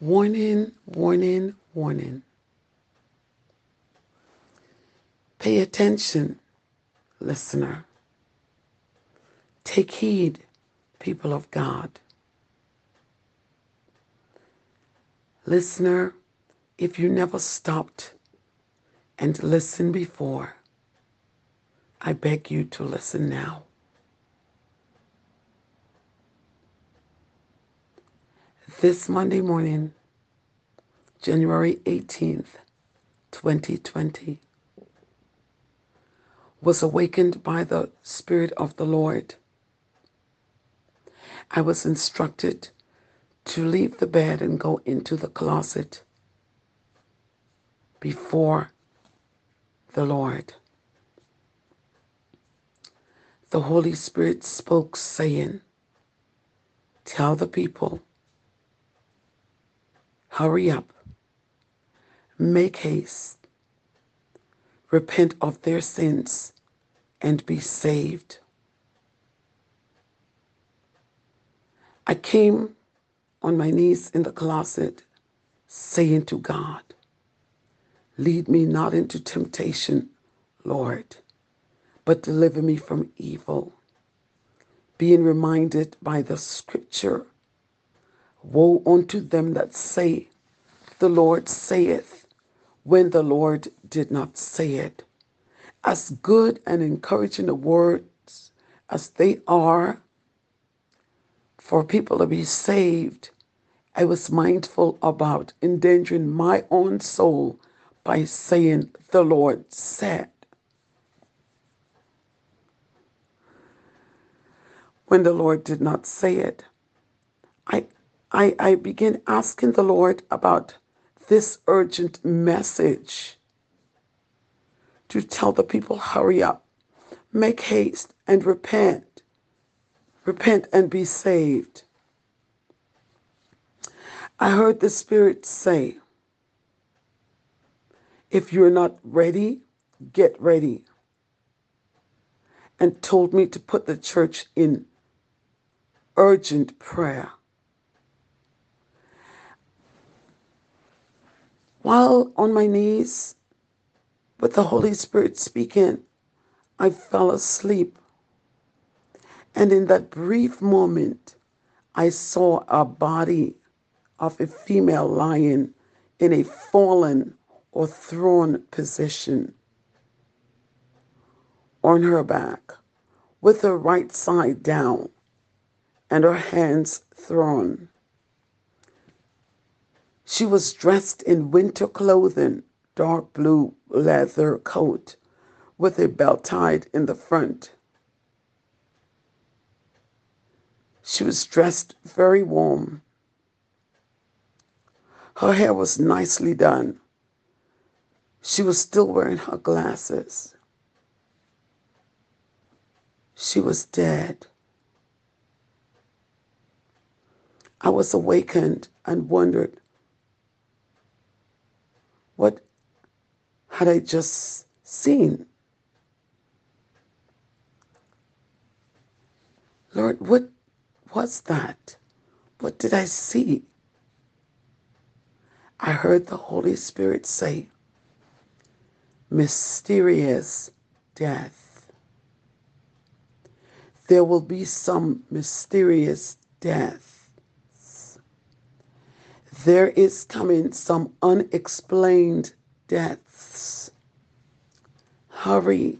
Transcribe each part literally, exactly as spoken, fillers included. Warning, warning, warning. Pay attention, listener. Take heed, people of God. Listener, if you never stopped and listened before, I beg you to listen now. This Monday morning, January eighteenth, twenty twenty, was awakened by the Spirit of the Lord. I was instructed to leave the bed and go into the closet before the Lord. The Holy Spirit spoke, saying, "Tell the people, hurry up, make haste, repent of their sins, and be saved." I came on my knees in the closet, saying to God, "Lead me not into temptation, Lord, but deliver me from evil," being reminded by the scripture, "Woe unto them that say, the Lord saith, when the Lord did not say it." As good and encouraging the words as they are for people to be saved, I was mindful about endangering my own soul by saying, "The Lord said." When the Lord did not say it, I I, I began asking the Lord about this urgent message to tell the people, hurry up, make haste, and repent. Repent and be saved. I heard the Spirit say, "If you're not ready, get ready," and told me to put the church in urgent prayer. While on my knees with the Holy Spirit speaking, I fell asleep. And in that brief moment, I saw a body of a female lion in a fallen or thrown position on her back with her right side down and her hands thrown. She was dressed in winter clothing, dark blue leather coat with a belt tied in the front. She was dressed very warm. Her hair was nicely done. She was still wearing her glasses. She was dead. I was awakened and wondered, what had I just seen? Lord, what was that? What did I see? I heard the Holy Spirit say, "Mysterious death." There will be some mysterious death. There is coming some unexplained deaths. Hurry,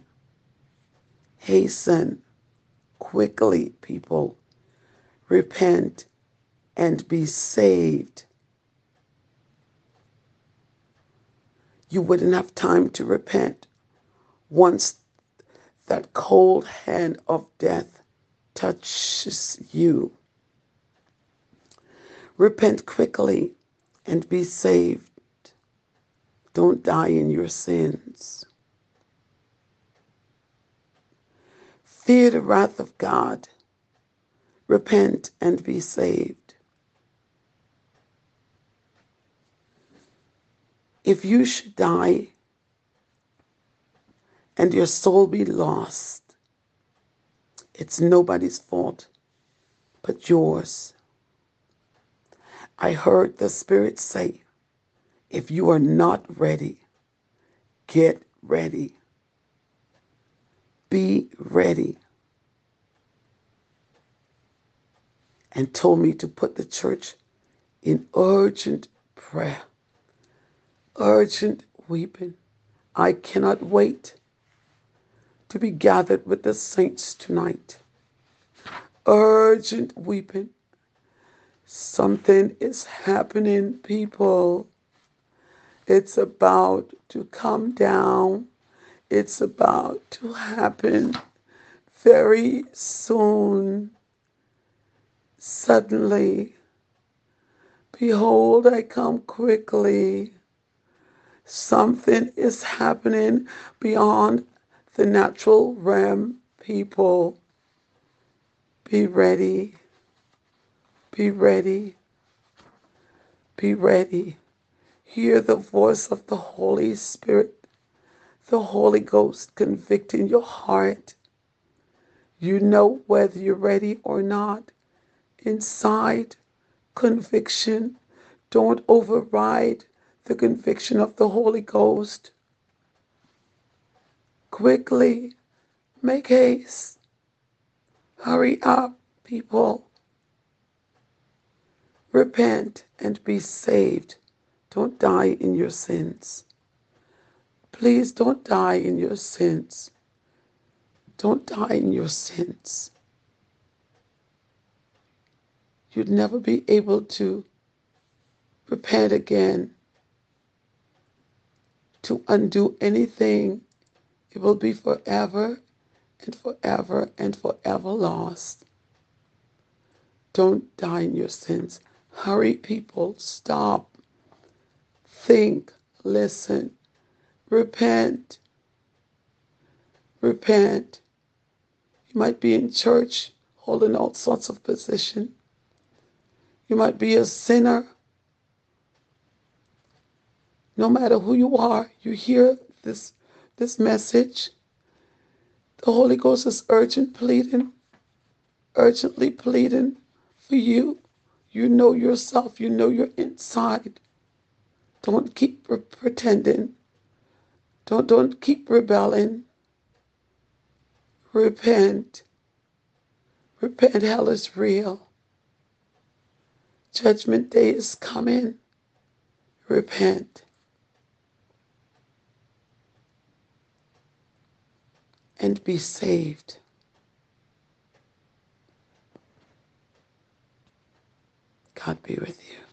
hasten, quickly, people. Repent and be saved. You wouldn't have time to repent once that cold hand of death touches you. Repent quickly and be saved. Don't die in your sins. Fear the wrath of God. Repent and be saved. If you should die and your soul be lost, it's nobody's fault but yours. I heard the Spirit say, if you are not ready, get ready. Be ready. And told me to put the church in urgent prayer, urgent weeping. I cannot wait to be gathered with the saints tonight. Urgent weeping. Something is happening, people. It's about to come down. It's about to happen very soon. Suddenly, behold, I come quickly. Something is happening beyond the natural realm, people. Be ready. Be ready. Be ready. Hear the voice of the Holy Spirit, the Holy Ghost convicting your heart. You know whether you're ready or not. Inside conviction. Don't override the conviction of the Holy Ghost. Quickly, make haste. Hurry up, people. Repent and be saved. Don't die in your sins. Please don't die in your sins. Don't die in your sins. You'd never be able to repent again, to undo anything. It will be forever and forever and forever lost. Don't die in your sins. Hurry, people. Stop. Think. Listen. Repent. Repent. You might be in church holding all sorts of position. You might be a sinner. No matter who you are, you hear this, this message. The Holy Ghost is urgent pleading, urgently pleading for you. You know yourself. You know you're inside. Don't keep re- pretending. Don't, don't keep rebelling. Repent. Repent. Hell is real. Judgment day is coming. Repent. And be saved. God be with you.